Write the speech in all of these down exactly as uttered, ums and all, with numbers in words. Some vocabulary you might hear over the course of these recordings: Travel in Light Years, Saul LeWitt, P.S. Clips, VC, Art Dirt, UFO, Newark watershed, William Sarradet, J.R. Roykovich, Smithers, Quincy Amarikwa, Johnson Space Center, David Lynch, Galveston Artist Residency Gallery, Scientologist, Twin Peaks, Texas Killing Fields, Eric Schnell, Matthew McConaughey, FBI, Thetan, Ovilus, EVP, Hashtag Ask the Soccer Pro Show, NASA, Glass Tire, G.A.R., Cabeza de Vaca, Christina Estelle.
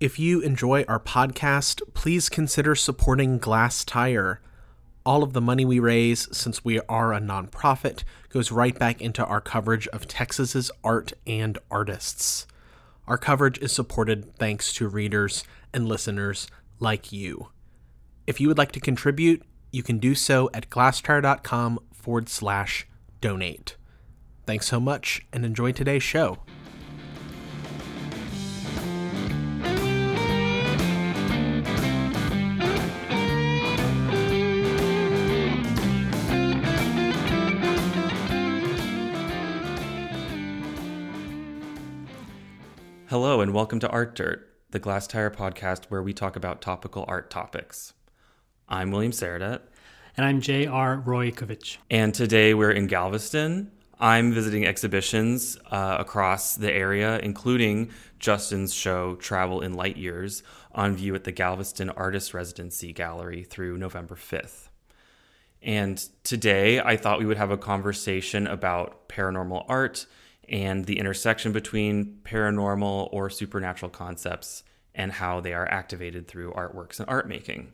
If you enjoy our podcast, please consider supporting Glass Tire. All of the money we raise, since we are a nonprofit, goes right back into our coverage of Texas's art and artists. Our coverage is supported thanks to readers and listeners like you. If you would like to contribute, you can do so at glasstire.com forward slash donate. Thanks so much and enjoy today's show. Hello and welcome to Art Dirt, the Glass Tire podcast where we talk about topical art topics. I'm William Sarradet. And I'm J R. Roykovich. And today we're in Galveston. I'm visiting exhibitions uh, across the area, including Justin's show, Travel in Light Years, on view at the Galveston Artist Residency Gallery through November fifth. And today I thought we would have a conversation about paranormal art and the intersection between paranormal or supernatural concepts and how they are activated through artworks and art making.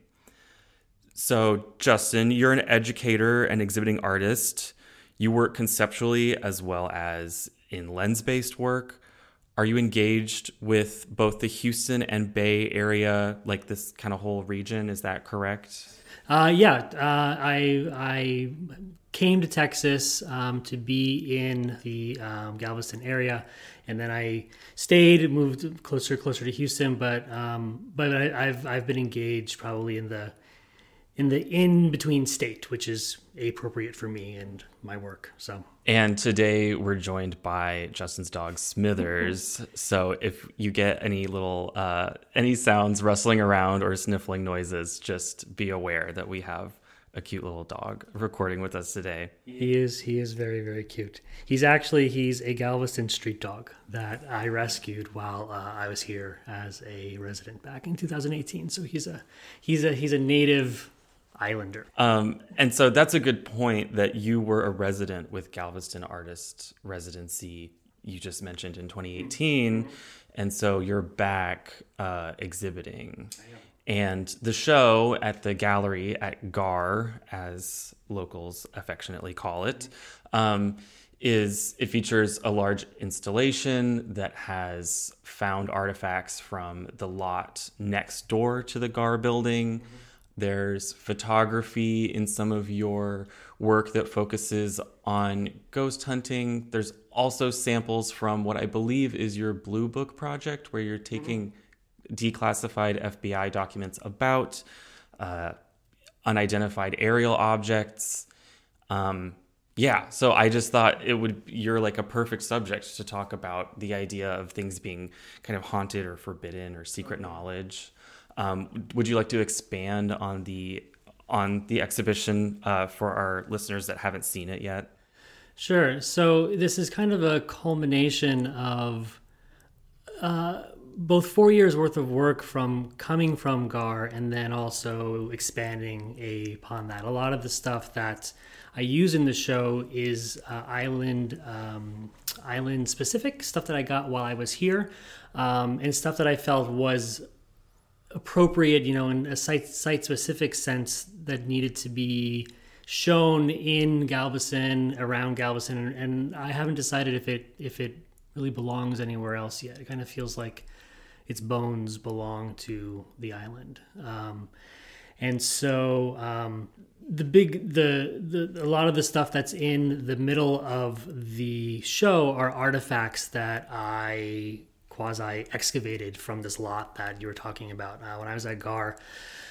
So, Justin, you're an educator and exhibiting artist. You work conceptually as well as in lens-based work. Are you engaged with both the Houston and Bay Area, like this kind of whole region? Is that correct? Uh, yeah, uh, I I came to Texas um, to be in the um, Galveston area, and then I stayed, moved closer closer to Houston. But um, but I, I've I've been engaged probably in the in the in between state, which is appropriate for me and my work. So and today we're joined by Justin's dog Smithers. So if you get any little uh, any sounds rustling around or sniffling noises, just be aware that we have a cute little dog recording with us today. He is he is very very cute. He's actually he's a Galveston street dog that I rescued while uh, I was here as a resident back in two thousand eighteen. So he's a he's a he's a native Islander. Um, and so that's a good point that you were a resident with Galveston Artist Residency, you just mentioned, in twenty eighteen. And so you're back uh, exhibiting. And the show at the gallery at G A R, as locals affectionately call it, um, is it features a large installation that has found artifacts from the lot next door to the G A R building. Mm-hmm. There's photography in some of your work that focuses on ghost hunting. There's also samples from what I believe is your Blue Book project, where you're taking declassified F B I documents about uh, unidentified aerial objects. Um, yeah, so I just thought it would you're like a perfect subject to talk about the idea of things being kind of haunted or forbidden or secret knowledge. Um, would you like to expand on the on the exhibition uh, for our listeners that haven't seen it yet? Sure. So this is kind of a culmination of uh, both four years worth of work from coming from G A R and then also expanding a, upon that. A lot of the stuff that I use in the show is uh, island um, island specific stuff that I got while I was here um, and stuff that I felt was appropriate, you know, in a site site specific sense that needed to be shown in Galveston, around Galveston, and, and I haven't decided if it if it really belongs anywhere else yet. It kind of feels like its bones belong to the island, um, and so um, the big the, the a lot of the stuff that's in the middle of the show are artifacts that I quasi-excavated from this lot that you were talking about. Uh, when I was at G A R,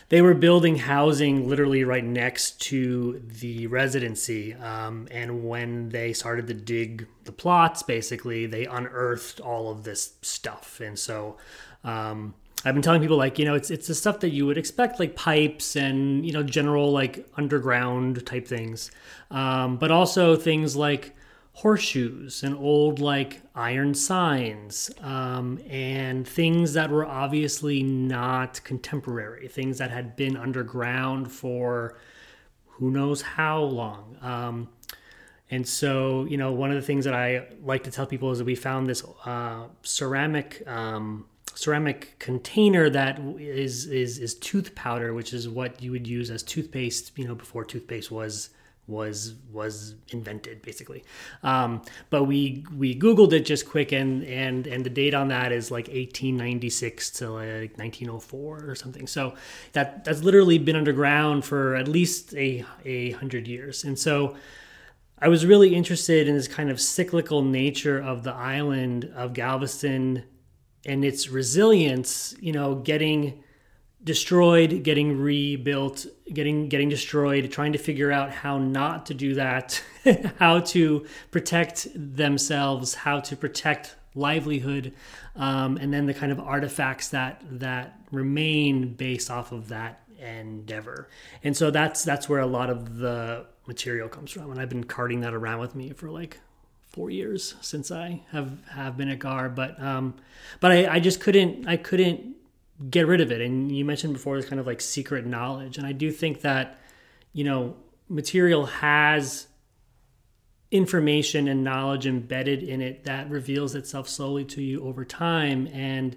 they were building housing literally right next to the residency. Um, and when they started to dig the plots, basically, they unearthed all of this stuff. And so um, I've been telling people, like, you know, it's it's the stuff that you would expect, like pipes and, you know, general, like, underground type things. Um, but also things like horseshoes and old, like, iron signs um, and things that were obviously not contemporary, things that had been underground for who knows how long. Um, and so, you know, one of the things that I like to tell people is that we found this uh, ceramic um, ceramic container that is is is tooth powder, which is what you would use as toothpaste, you know, before toothpaste was was was invented, basically. Um, but we we Googled it just quick, and and and the date on that is like eighteen ninety-six to like nineteen oh four or something. So that that's literally been underground for at least a a hundred years. And so I was really interested in this kind of cyclical nature of the island of Galveston and its resilience, you know, getting destroyed, getting rebuilt, getting getting destroyed, trying to figure out how not to do that, how to protect themselves, how to protect livelihood, um, and then the kind of artifacts that that remain based off of that endeavor. And so that's that's where a lot of the material comes from, and I've been carting that around with me for like four years since I have have been at G A R, but um but I, I just couldn't I couldn't get rid of it. And you mentioned before this kind of like secret knowledge, and I do think that, you know, material has information and knowledge embedded in it that reveals itself slowly to you over time, and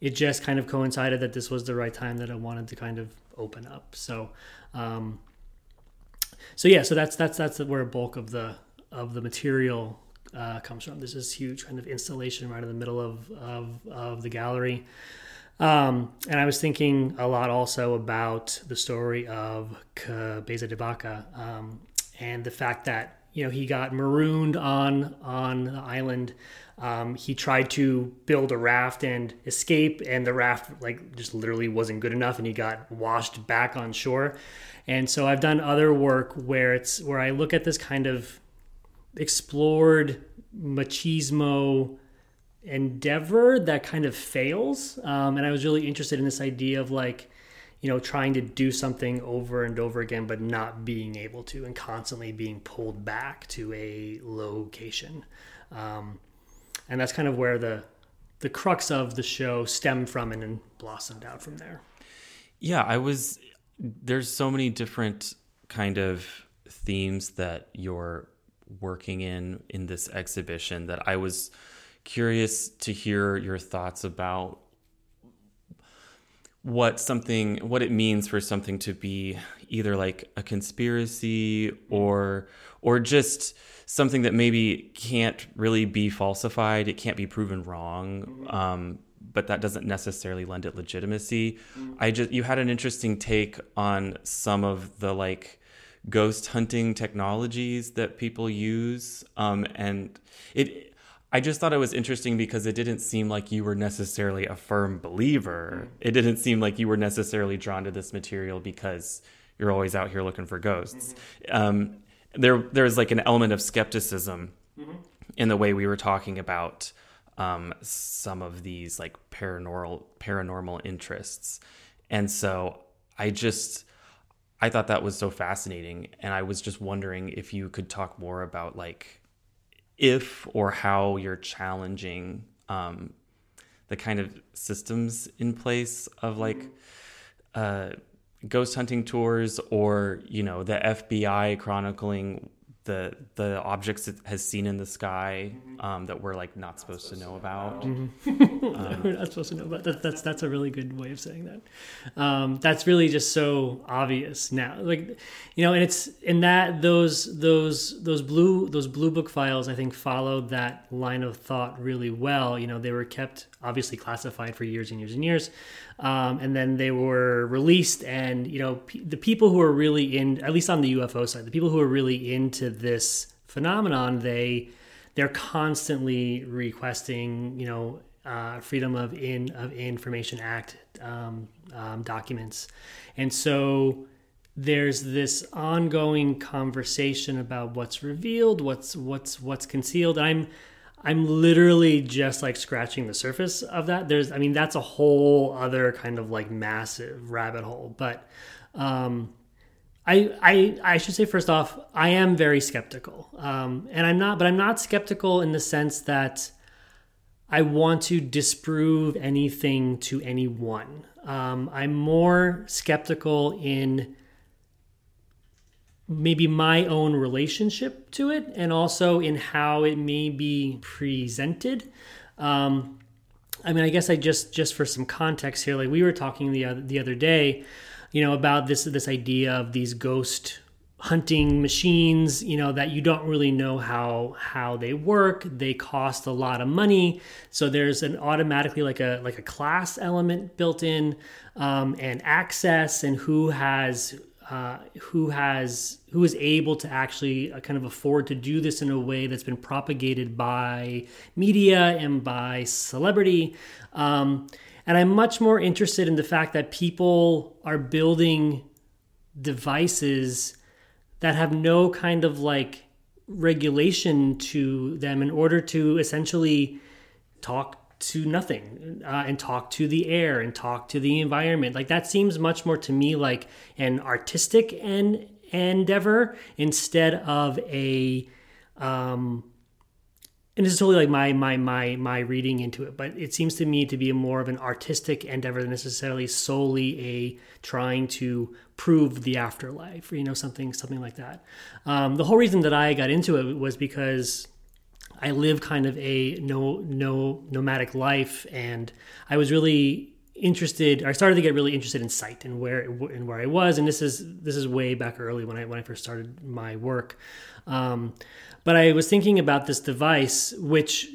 it just kind of coincided that this was the right time that I wanted to kind of open up. So um so yeah, so that's that's that's where a bulk of the of the material uh, comes from. There's this huge kind of installation right in the middle of of, of the gallery, um, and I was thinking a lot also about the story of Cabeza de Vaca, um, and the fact that, you know, he got marooned on on the island. Um, he tried to build a raft and escape, and the raft like just literally wasn't good enough, and he got washed back on shore. And so I've done other work where it's where I look at this kind of explored machismo endeavor that kind of fails, um, and I was really interested in this idea of like, you know, trying to do something over and over again but not being able to, and constantly being pulled back to a location, um, and that's kind of where the the crux of the show stemmed from and then blossomed out from there. Yeah, I was there's so many different kind of themes that you're working in in this exhibition that I was curious to hear your thoughts about what something what it means for something to be either like a conspiracy or or just something that maybe can't really be falsified, it can't be proven wrong, mm-hmm. um but that doesn't necessarily lend it legitimacy. Mm-hmm. I just you had an interesting take on some of the like ghost hunting technologies that people use, um and it I just thought it was interesting because it didn't seem like you were necessarily a firm believer. Mm. It didn't seem like you were necessarily drawn to this material because you're always out here looking for ghosts. Mm-hmm. um there there's like an element of skepticism, mm-hmm. in the way we were talking about um some of these like paranormal paranormal interests, and so I just I thought that was so fascinating, and I was just wondering if you could talk more about like if or how you're challenging um, the kind of systems in place of like uh, ghost hunting tours, or, you know, the F B I chronicling the the objects it has seen in the sky, um, that we're like not supposed, supposed to know about. Mm-hmm. um, we're not supposed to know about. That, that's that's a really good way of saying that. Um, that's really just so obvious now. Like, you know, and it's in that those those those blue those blue book files, I think, followed that line of thought really well. You know, they were kept obviously classified for years and years and years, um, and then they were released. And, you know, p- the people who are really in, at least on the U F O side, the people who are really into this phenomenon, they they're constantly requesting, you know, uh, Freedom of in of Information Act um, um, documents, and so there's this ongoing conversation about what's revealed, what's what's what's concealed. I'm I'm literally just like scratching the surface of that. There's, I mean, that's a whole other kind of like massive rabbit hole, but. Um, I, I I should say first off, I am very skeptical, um, and I'm not, but I'm not skeptical in the sense that I want to disprove anything to anyone. Um, I'm more skeptical in maybe my own relationship to it, and also in how it may be presented. Um, I mean, I guess I just, just for some context here, like we were talking the other, the other day, you know, about this, this idea of these ghost hunting machines, you know, that you don't really know how, how they work. They cost a lot of money. So there's an automatically like a, like a class element built in, um, and access and who has, Uh, who has who is able to actually kind of afford to do this in a way that's been propagated by media and by celebrity. Um, and I'm much more interested in the fact that people are building devices that have no kind of like regulation to them in order to essentially talk to nothing, uh, and talk to the air and talk to the environment. Like that seems much more to me like an artistic en- endeavor instead of a, um, and this is totally like my, my, my, my reading into it, but it seems to me to be a more of an artistic endeavor than necessarily solely a trying to prove the afterlife or, you know, something, something like that. Um, the whole reason that I got into it was because I live kind of a no, no nomadic life, and I was really interested. I started to get really interested in sight and where and where I was, and this is this is way back early when I when I first started my work. Um, but I was thinking about this device, which,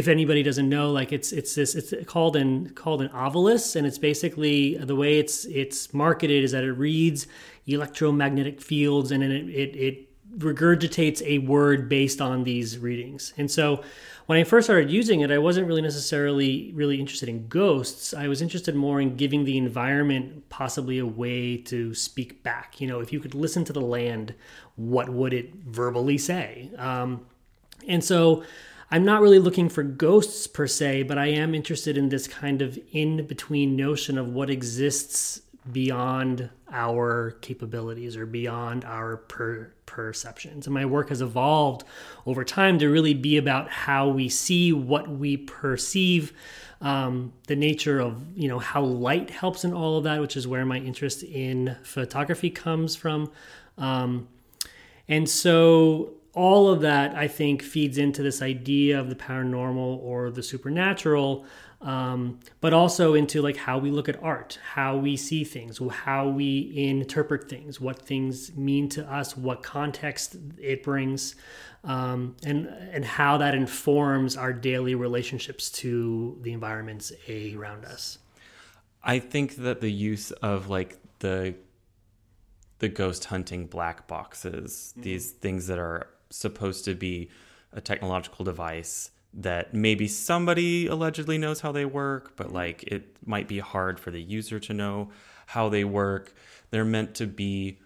if anybody doesn't know, like it's it's this it's called an called an ovilus, and it's basically the way it's it's marketed is that it reads electromagnetic fields, and then it it. it regurgitates a word based on these readings. And so when I first started using it, I wasn't really necessarily really interested in ghosts. I was interested more in giving the environment possibly a way to speak back. You know, if you could listen to the land, what would it verbally say? Um, and so I'm not really looking for ghosts per se, but I am interested in this kind of in-between notion of what exists beyond our capabilities or beyond our per- perceptions. And my work has evolved over time to really be about how we see, what we perceive, um, the nature of, you know, how light helps in all of that, which is where my interest in photography comes from. Um, and so all of that, I think, feeds into this idea of the paranormal or the supernatural, Um, but also into like how we look at art, how we see things, how we interpret things, what things mean to us, what context it brings, um, and and how that informs our daily relationships to the environments around us. I think that the use of like the the ghost hunting black boxes, mm-hmm. these things that are supposed to be a technological device that maybe somebody allegedly knows how they work, but like it might be hard for the user to know how they work. They're meant to be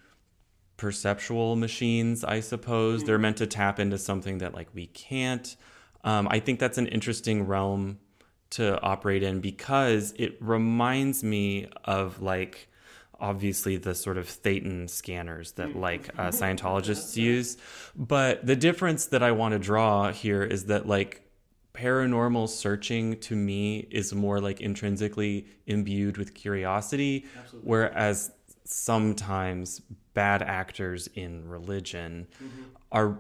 perceptual machines, I suppose. Mm-hmm. They're meant to tap into something that like we can't. Um, I think that's an interesting realm to operate in because it reminds me of like obviously the sort of Thetan scanners that like uh, Scientologists use. But the difference that I want to draw here is that like paranormal searching to me is more like intrinsically imbued with curiosity, Absolutely. Whereas sometimes bad actors in religion mm-hmm. are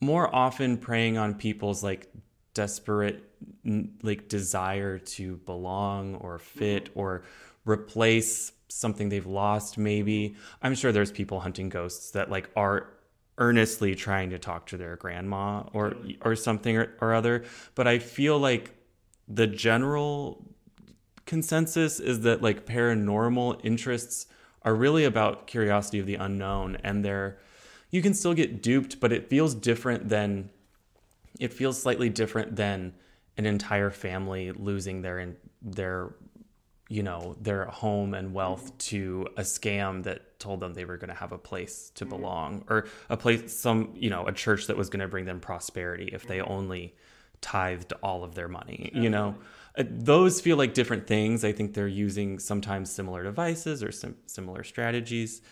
more often preying on people's like desperate like desire to belong or fit mm-hmm. or replace something they've lost. Maybe I'm sure there's people hunting ghosts that like are earnestly trying to talk to their grandma or or something or, or other, but I feel like the general consensus is that like paranormal interests are really about curiosity of the unknown, and they're you can still get duped, but it feels different than it feels slightly different than an entire family losing their in their you know, their home and wealth to a scam that told them they were going to have a place to belong, or a place, some, you know, a church that was going to bring them prosperity if they only tithed all of their money, you know, those feel like different things. I think they're using sometimes similar devices or sim- similar strategies.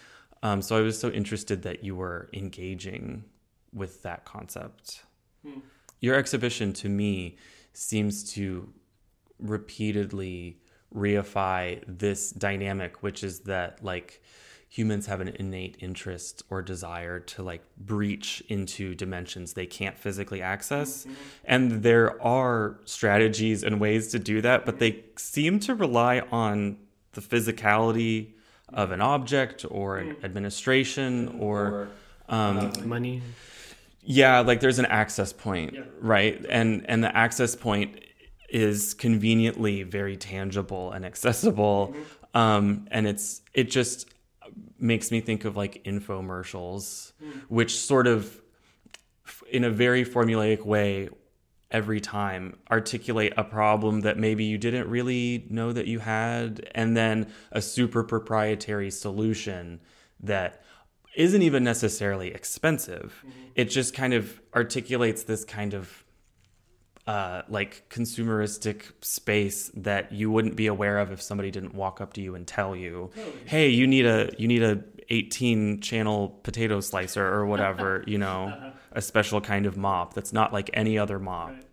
Um, so I was so interested that you were engaging with that concept. Hmm. Your exhibition to me seems to repeatedly reify this dynamic, which is that like humans have an innate interest or desire to like breach into dimensions they can't physically access. Mm-hmm. And there are strategies and ways to do that, but they seem to rely on the physicality of an object or an administration or, or um, money. Yeah, like there's an access point, yeah. right? And and the access point is conveniently very tangible and accessible. Mm-hmm. Um, and it's it just makes me think of like infomercials, mm-hmm. which sort of in a very formulaic way every time articulate a problem that maybe you didn't really know that you had, and then a super proprietary solution that isn't even necessarily expensive. Mm-hmm. It just kind of articulates this kind of uh, like consumeristic space that you wouldn't be aware of if somebody didn't walk up to you and tell you, hey, you need a you need a eighteen channel potato slicer or whatever, you know, uh-huh. a special kind of mop that's not like any other mop. Right.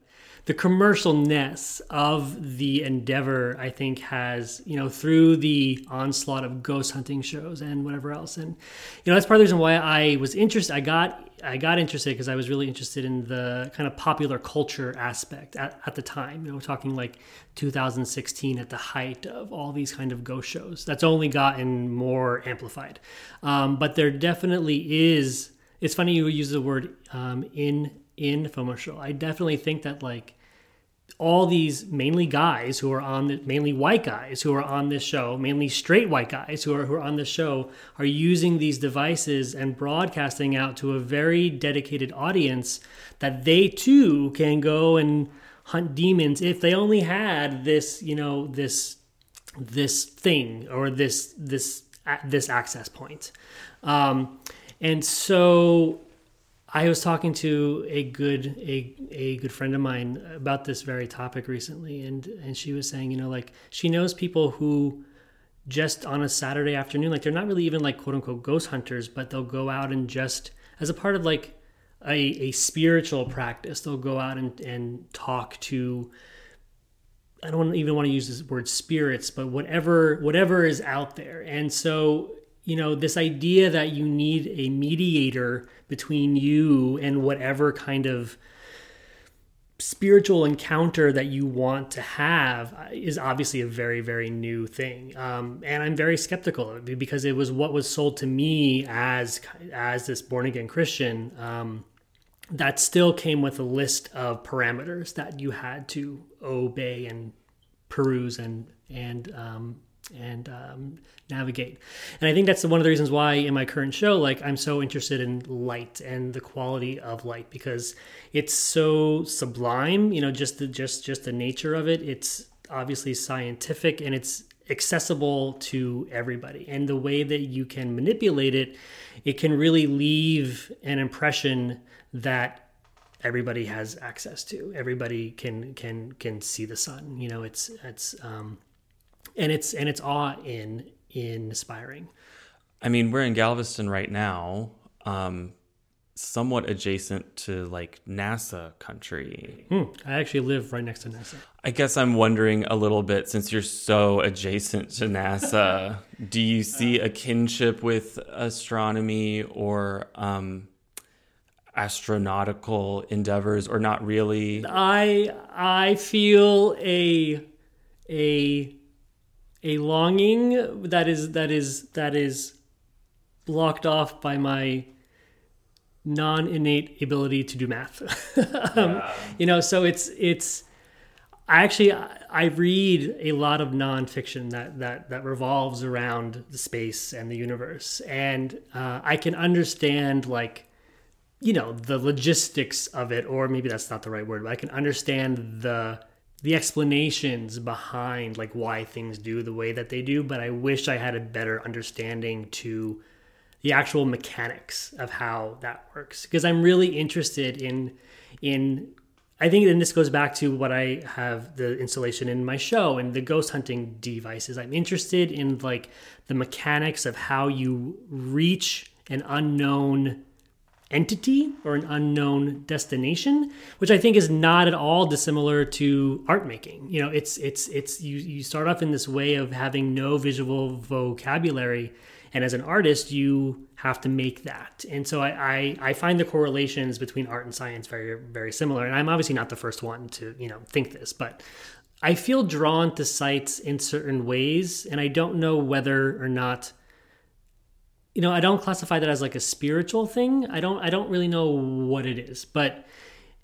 The commercialness of the endeavor, I think, has, you know, through the onslaught of ghost hunting shows and whatever else. And, you know, that's part of the reason why I was interested. I got I got interested because I was really interested in the kind of popular culture aspect at, at the time. You know, we're talking like two thousand sixteen at the height of all these kind of ghost shows. That's only gotten more amplified. Um, but there definitely is, it's funny you use the word um, in infomercial. I definitely think that like all these mainly guys who are on the, mainly white guys who are on this show, mainly straight white guys who are who are on this show are using these devices and broadcasting out to a very dedicated audience that they too can go and hunt demons if they only had this, you know, this this thing or this this this access point. Um, and so I was talking to a good a a good friend of mine about this very topic recently, and and she was saying, you know, like she knows people who just on a Saturday afternoon, like they're not really even like quote unquote ghost hunters, but they'll go out and just as a part of like a, a spiritual practice, they'll go out and, and talk to, I don't even want to use this word spirits, but whatever whatever is out there. And so, you know, this idea that you need a mediator between you and whatever kind of spiritual encounter that you want to have is obviously a very, very new thing. Um, and I'm very skeptical of it because it was what was sold to me as as this born-again Christian um, that still came with a list of parameters that you had to obey and peruse and, and um and um, navigate. And I think that's one of the reasons why in my current show, like I'm so interested in light and the quality of light because it's so sublime, you know, just the, just, just the nature of it. It's obviously scientific and it's accessible to everybody. And the way that you can manipulate it, it can really leave an impression that everybody has access to. Everybody can, can, can see the sun, you know, it's, it's, um, And it's and it's awe in inspiring. I mean, we're in Galveston right now, um, somewhat adjacent to like NASA country. Hmm. I actually live right next to NASA. I guess I'm wondering a little bit, since you're so adjacent to NASA, do you see a kinship with astronomy or um, astronautical endeavors, or not really? I I feel a a. A longing that is that is that is blocked off by my non-innate ability to do math. um, yeah. You know, so it's it's. I actually I read a lot of nonfiction that that that revolves around the space and the universe, and uh, I can understand like, you know, the logistics of it, or maybe that's not the right word, but I can understand the. the explanations behind like why things do the way that they do, but I wish I had a better understanding to the actual mechanics of how that works. Because I'm really interested in, in I think, and this goes back to what I have the installation in my show and the ghost hunting devices. I'm interested in like the mechanics of how you reach an unknown entity or an unknown destination, which I think is not at all dissimilar to art making. You know, it's it's it's you you start off in this way of having no visual vocabulary, and as an artist, you have to make that. And so I I, I find the correlations between art and science very, very similar. And I'm obviously not the first one to, you know, think this, but I feel drawn to sites in certain ways, and I don't know whether or not, you know, I don't classify that as like a spiritual thing. I don't I don't really know what it is, but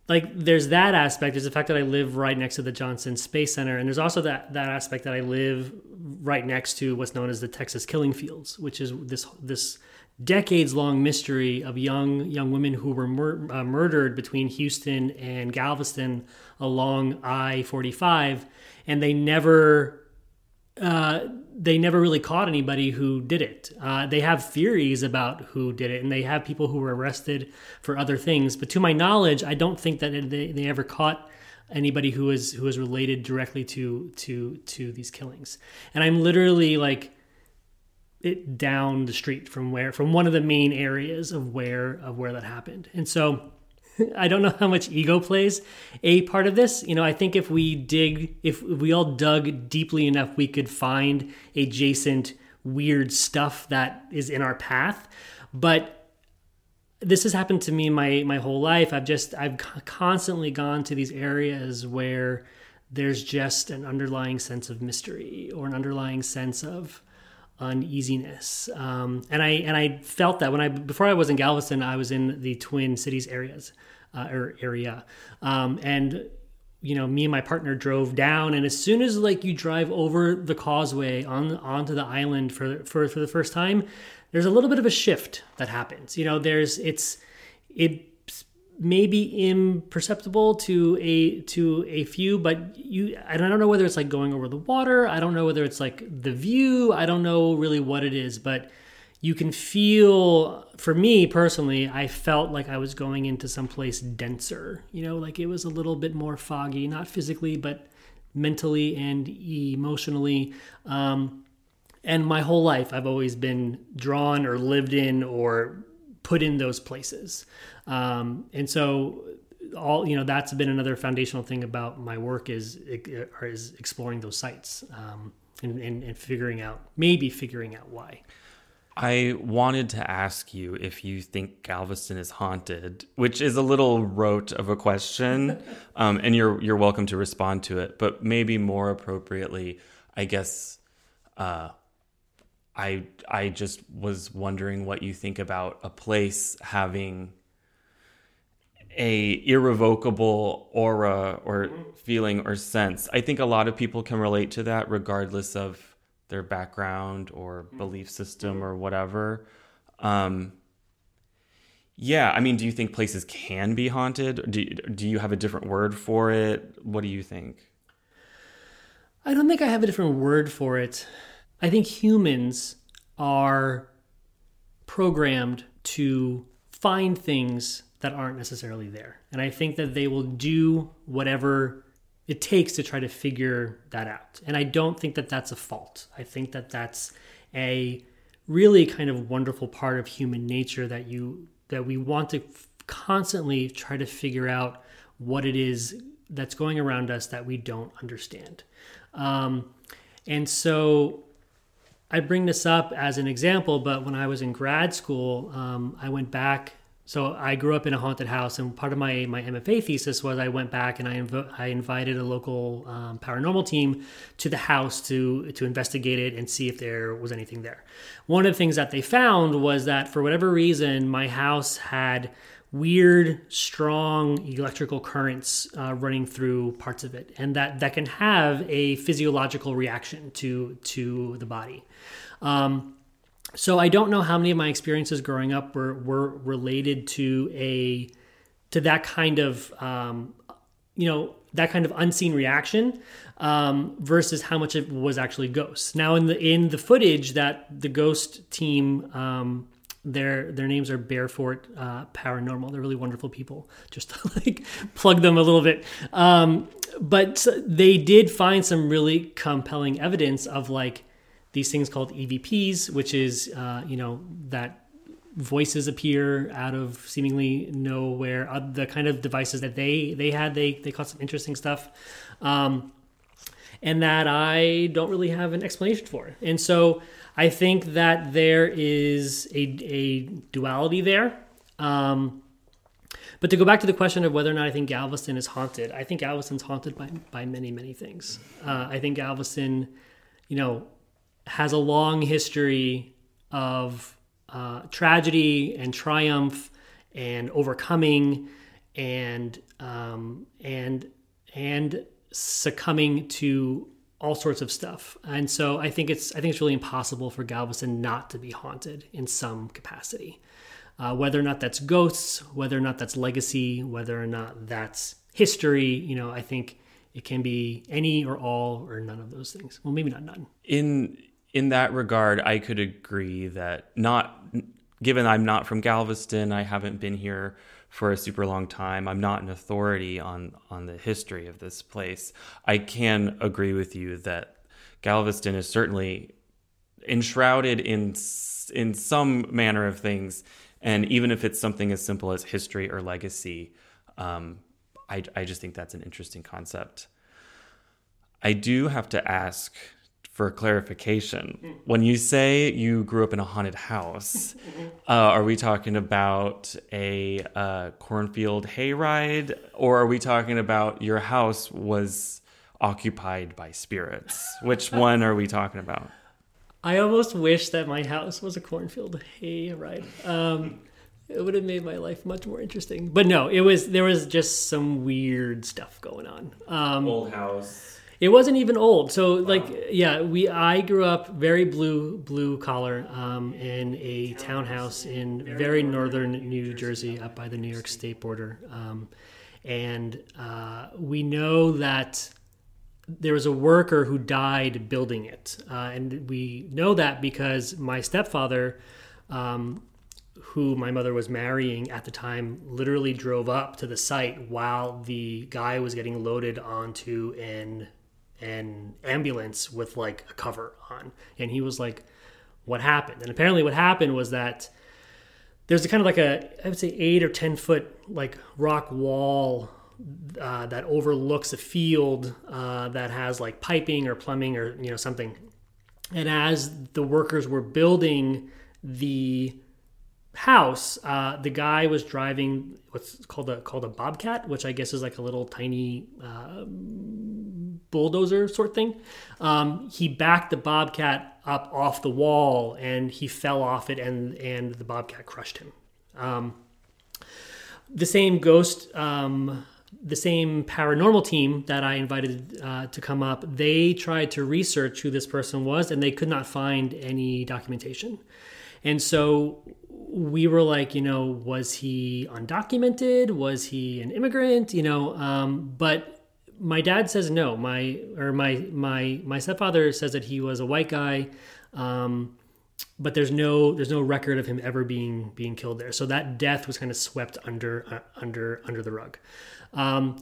like there's that aspect. There's the fact that I live right next to the Johnson Space Center, and there's also that that aspect that I live right next to what's known as the Texas Killing Fields, which is this this decades-long mystery of young young women who were mur- uh, murdered between Houston and Galveston along I forty-five, and they never uh they never really caught anybody who did it. Uh, they have theories about who did it, and they have people who were arrested for other things. But to my knowledge, I don't think that they, they ever caught anybody who is who is related directly to to to these killings. And I'm literally like it down the street from where from one of the main areas of where of where that happened. And so I don't know how much ego plays a part of this. You know, I think if we dig, if we all dug deeply enough, we could find adjacent weird stuff that is in our path. But this has happened to me my my whole life. I've just, I've constantly gone to these areas where there's just an underlying sense of mystery or an underlying sense of uneasiness. Um, and I and I felt that when I, before I was in Galveston, I was in the Twin Cities areas uh, or area. Um, and, you know, me and my partner drove down, and as soon as like you drive over the causeway on onto the island for, for, for the first time, there's a little bit of a shift that happens. You know, there's, it's, it may be imperceptible to a to a few, but you I don't know whether it's like going over the water. I don't know whether it's like the view. I don't know really what it is, but you can feel, for me personally, I felt like I was going into someplace denser, you know, like it was a little bit more foggy, not physically, but mentally and emotionally. Um, and my whole life, I've always been drawn or lived in or put in those places. Um, and so all, you know, that's been another foundational thing about my work is, is exploring those sites, um, and, and, and figuring out, maybe figuring out why. I wanted to ask you if you think Galveston is haunted, which is a little rote of a question, um, and you're, you're welcome to respond to it, but maybe more appropriately, I guess, uh, I I just was wondering what you think about a place having a irrevocable aura or feeling or sense. I think a lot of people can relate to that regardless of their background or belief system or whatever. Um, yeah, I mean, do you think places can be haunted? Do, do you have a different word for it? What do you think? I don't think I have a different word for it. I think humans are programmed to find things that aren't necessarily there. And I think that they will do whatever it takes to try to figure that out. And I don't think that that's a fault. I think that that's a really kind of wonderful part of human nature, that you that we want to f- constantly try to figure out what it is that's going around us that we don't understand. Um, and so... I bring this up as an example, but when I was in grad school, um, I went back. So I grew up in a haunted house, and part of my, my M F A thesis was I went back and I inv- I invited a local um, paranormal team to the house to to investigate it and see if there was anything there. One of the things that they found was that for whatever reason, my house had weird, strong electrical currents uh, running through parts of it, and that, that can have a physiological reaction to to the body. Um, so I don't know how many of my experiences growing up were, were related to a to that kind of um, you know that kind of unseen reaction um, versus how much it was actually ghosts. Now in the in the footage that the ghost team. Um, Their their names are Barefoot uh, Paranormal. They're really wonderful people. Just to, like plug them a little bit. Um, but they did find some really compelling evidence of like these things called E V Ps, which is uh, you know that voices appear out of seemingly nowhere. Uh, the kind of devices that they they had, they they caught some interesting stuff, um, and that I don't really have an explanation for. And so I think that there is a a duality there. Um, but to go back to the question of whether or not I think Galveston is haunted, I think Galveston's haunted by by many many things. Uh, I think Galveston, you know, has a long history of Uh, tragedy and triumph and overcoming and um, and and succumbing to all sorts of stuff. And so I think it's I think it's really impossible for Galveston not to be haunted in some capacity, uh, whether or not that's ghosts, whether or not that's legacy, whether or not that's history. You know, I think it can be any or all or none of those things. Well, maybe not none. In In that regard, I could agree that not, given I'm not from Galveston, I haven't been here for a super long time, I'm not an authority on, on the history of this place, I can agree with you that Galveston is certainly enshrouded in in some manner of things. And even if it's something as simple as history or legacy, um, I, I just think that's an interesting concept. I do have to ask for clarification, when you say you grew up in a haunted house, uh, are we talking about a uh, cornfield hayride, or are we talking about your house was occupied by spirits? Which one are we talking about? I almost wish that my house was a cornfield hayride. Um, it would have made my life much more interesting. But no, it was there was just some weird stuff going on. Um, Old house. It wasn't even old. So like, wow. yeah, we, I grew up very blue, blue collar, um, in a townhouse in very northern New Jersey up by the New York state border. Um, and, uh, we know that there was a worker who died building it. Uh, and we know that because my stepfather, um, who my mother was marrying at the time, literally drove up to the site while the guy was getting loaded onto an an ambulance with like a cover on, and he was like, what happened? And apparently what happened was that there's a kind of like a, I would say eight or ten foot like rock wall uh, that overlooks a field uh, that has like piping or plumbing or, you know, something. And as the workers were building the house, uh, the guy was driving what's called a called a bobcat, which I guess is like a little tiny uh, bulldozer sort thing. Um, he backed the bobcat up off the wall, and he fell off it, and and the bobcat crushed him. Um, the same ghost, um, the same paranormal team that I invited uh, to come up, they tried to research who this person was, and they could not find any documentation. And so we were like, you know, was he undocumented? Was he an immigrant? You know, um, but my dad says no. My or my my my stepfather says that he was a white guy, um, but there's no there's no record of him ever being being killed there. So that death was kind of swept under uh, under under the rug. Um,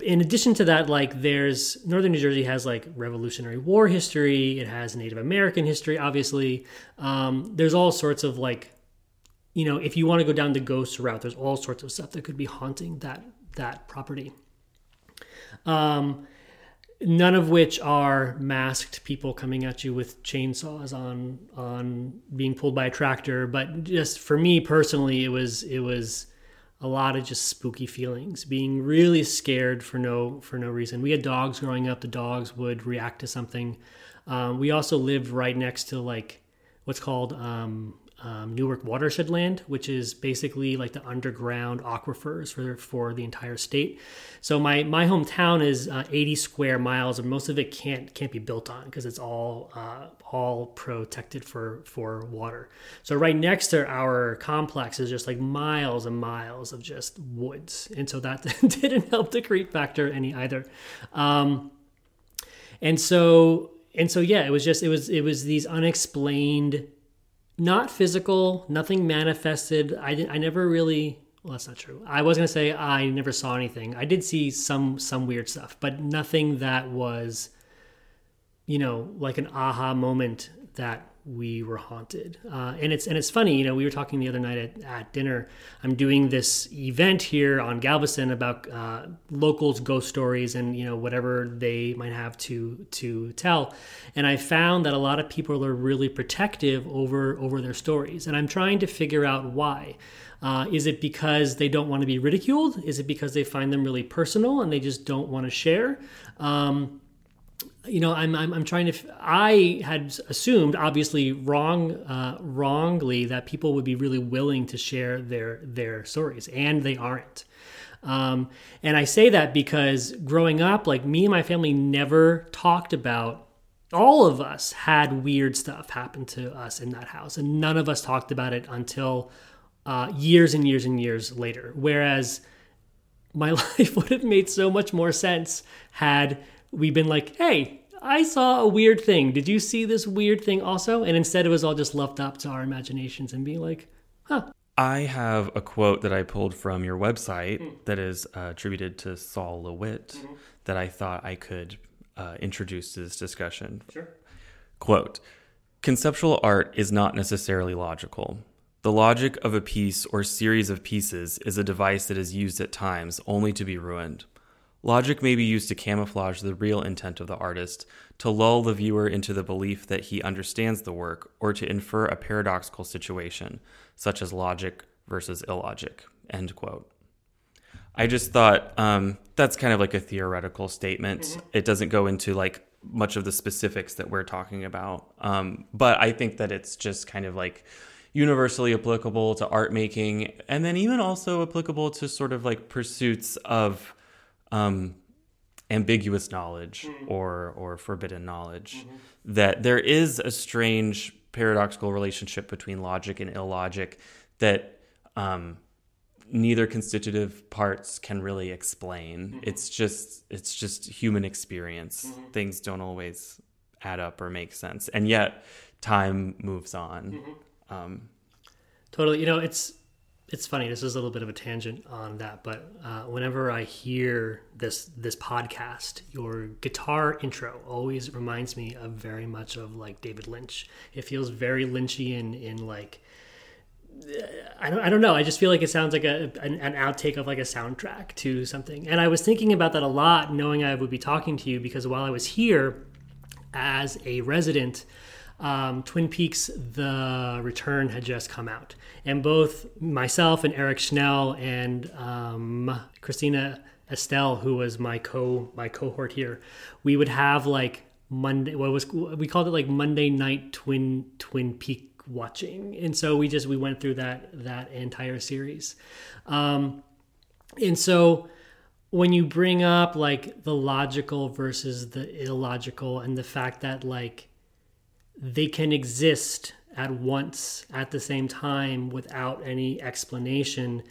in addition to that, like there's Northern New Jersey has like Revolutionary War history. It has Native American history, obviously. Um, there's all sorts of like, you know, if you want to go down the ghost route, there's all sorts of stuff that could be haunting that that property. Um, none of which are masked people coming at you with chainsaws on on being pulled by a tractor. But just for me personally, it was it was a lot of just spooky feelings, being really scared for no for no reason. We had dogs growing up. The dogs would react to something. Um, we also lived right next to like what's called Um, Um, Newark watershed land, which is basically like the underground aquifers for for the entire state. So my my hometown is uh, eighty square miles, and most of it can't can't be built on because it's all uh, all protected for for water. So right next to our complex is just like miles and miles of just woods, and so that didn't help the creep factor any either. Um, and so and so yeah, it was just it was it was these unexplained. Not physical, nothing manifested. I didn't, I never really, well, that's not true. I was going to say I never saw anything. I did see some some weird stuff, but nothing that was, you know, like an aha moment that we were haunted. Uh, and it's and it's funny, you know, we were talking the other night at, at dinner. I'm doing this event here on Galveston about uh, locals' ghost stories and, you know, whatever they might have to to tell. And I found that a lot of people are really protective over, over their stories. And I'm trying to figure out why. Uh, is it because they don't want to be ridiculed? Is it because they find them really personal and they just don't want to share? Um, you know, I'm, I'm I'm trying to. F- I had assumed, obviously, wrong, uh, wrongly, that people would be really willing to share their their stories, and they aren't. Um, and I say that because growing up, like me and my family never talked about. All of us had weird stuff happen to us in that house, and none of us talked about it until uh, years and years and years later. Whereas my life would have made so much more sense had. We've been like, hey, I saw a weird thing. Did you see this weird thing also? And instead it was all just left up to our imaginations and being like, huh. I have a quote that I pulled from your website mm. that is uh, attributed to Saul LeWitt mm-hmm. that I thought I could uh, introduce to this discussion. Sure. Quote, "Conceptual art is not necessarily logical. The logic of a piece or series of pieces is a device that is used at times only to be ruined. Logic may be used to camouflage the real intent of the artist, to lull the viewer into the belief that he understands the work, or to infer a paradoxical situation, such as logic versus illogic." End quote. I just thought um, that's kind of like a theoretical statement. Mm-hmm. It doesn't go into like much of the specifics that we're talking about. Um, but I think that it's just kind of like universally applicable to art making, and then even also applicable to sort of like pursuits of Um, ambiguous knowledge mm. or or forbidden knowledge, mm-hmm. that there is a strange paradoxical relationship between logic and illogic that um, neither constitutive parts can really explain. Mm-hmm. It's just it's just human experience. Mm-hmm. Things don't always add up or make sense, and yet time moves on. Mm-hmm. Um, totally, you know, it's. It's funny. This is a little bit of a tangent on that, but uh, whenever I hear this this podcast, your guitar intro always reminds me of very much of like David Lynch. It feels very Lynchian in like I don't I don't know. I just feel like it sounds like a an, an outtake of like a soundtrack to something. And I was thinking about that a lot, knowing I would be talking to you, because while I was here as a resident. Um, Twin Peaks, The Return had just come out. And both myself and Eric Schnell and um, Christina Estelle, who was my co my cohort here, we would have like Monday, what was we called it like Monday night Twin Twin Peak watching. And so we just we went through that that entire series. Um, and so when you bring up like the logical versus the illogical and the fact that like they can exist at once at the same time without any explanation,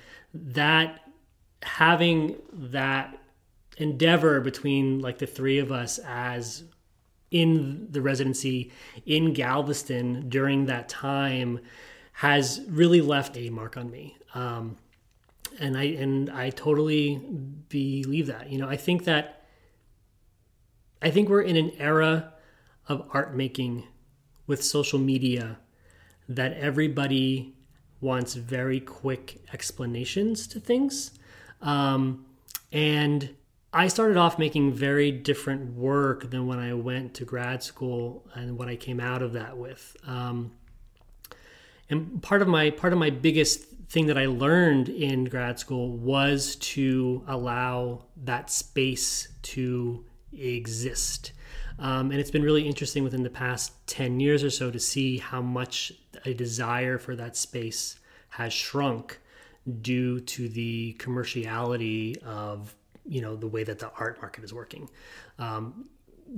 that having that endeavor between like the three of us as in the residency in Galveston during that time has really left a mark on me. Um, and I, and I totally believe that, you know, I think that, I think we're in an era of art making with social media, that everybody wants very quick explanations to things. Um, and I started off making very different work than when I went to grad school and what I came out of that with. Um, and part of my part of my biggest thing that I learned in grad school was to allow that space to exist. Um, and it's been really interesting within the past ten years or so to see how much a desire for that space has shrunk due to the commerciality of, you know, the way that the art market is working, um,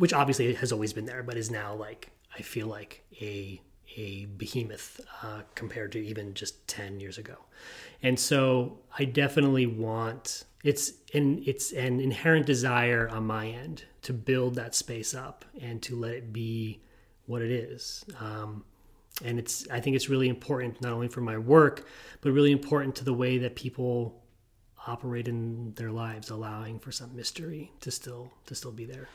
which obviously has always been there, but is now like, I feel like a a behemoth uh, compared to even just ten years ago. And so I definitely want... It's an, it's an inherent desire on my end to build that space up and to let it be what it is. Um, and it's I think it's really important, not only for my work, but really important to the way that people operate in their lives, allowing for some mystery to still to still be there.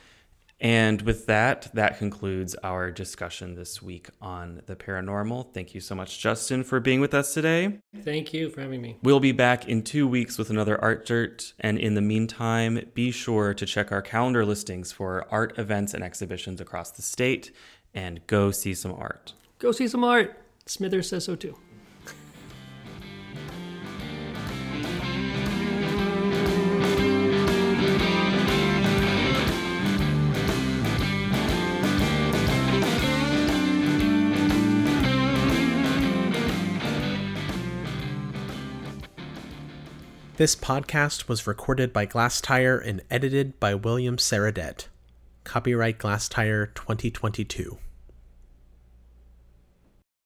And with that, that concludes our discussion this week on the paranormal. Thank you so much, Justin, for being with us today. Thank you for having me. We'll be back in two weeks with another Art Dirt. And in the meantime, be sure to check our calendar listings for art events and exhibitions across the state. And go see some art. Go see some art. Smithers says so too. This podcast was recorded by Glass Tire and edited by William Sarradet. Copyright Glass Tire twenty twenty-two.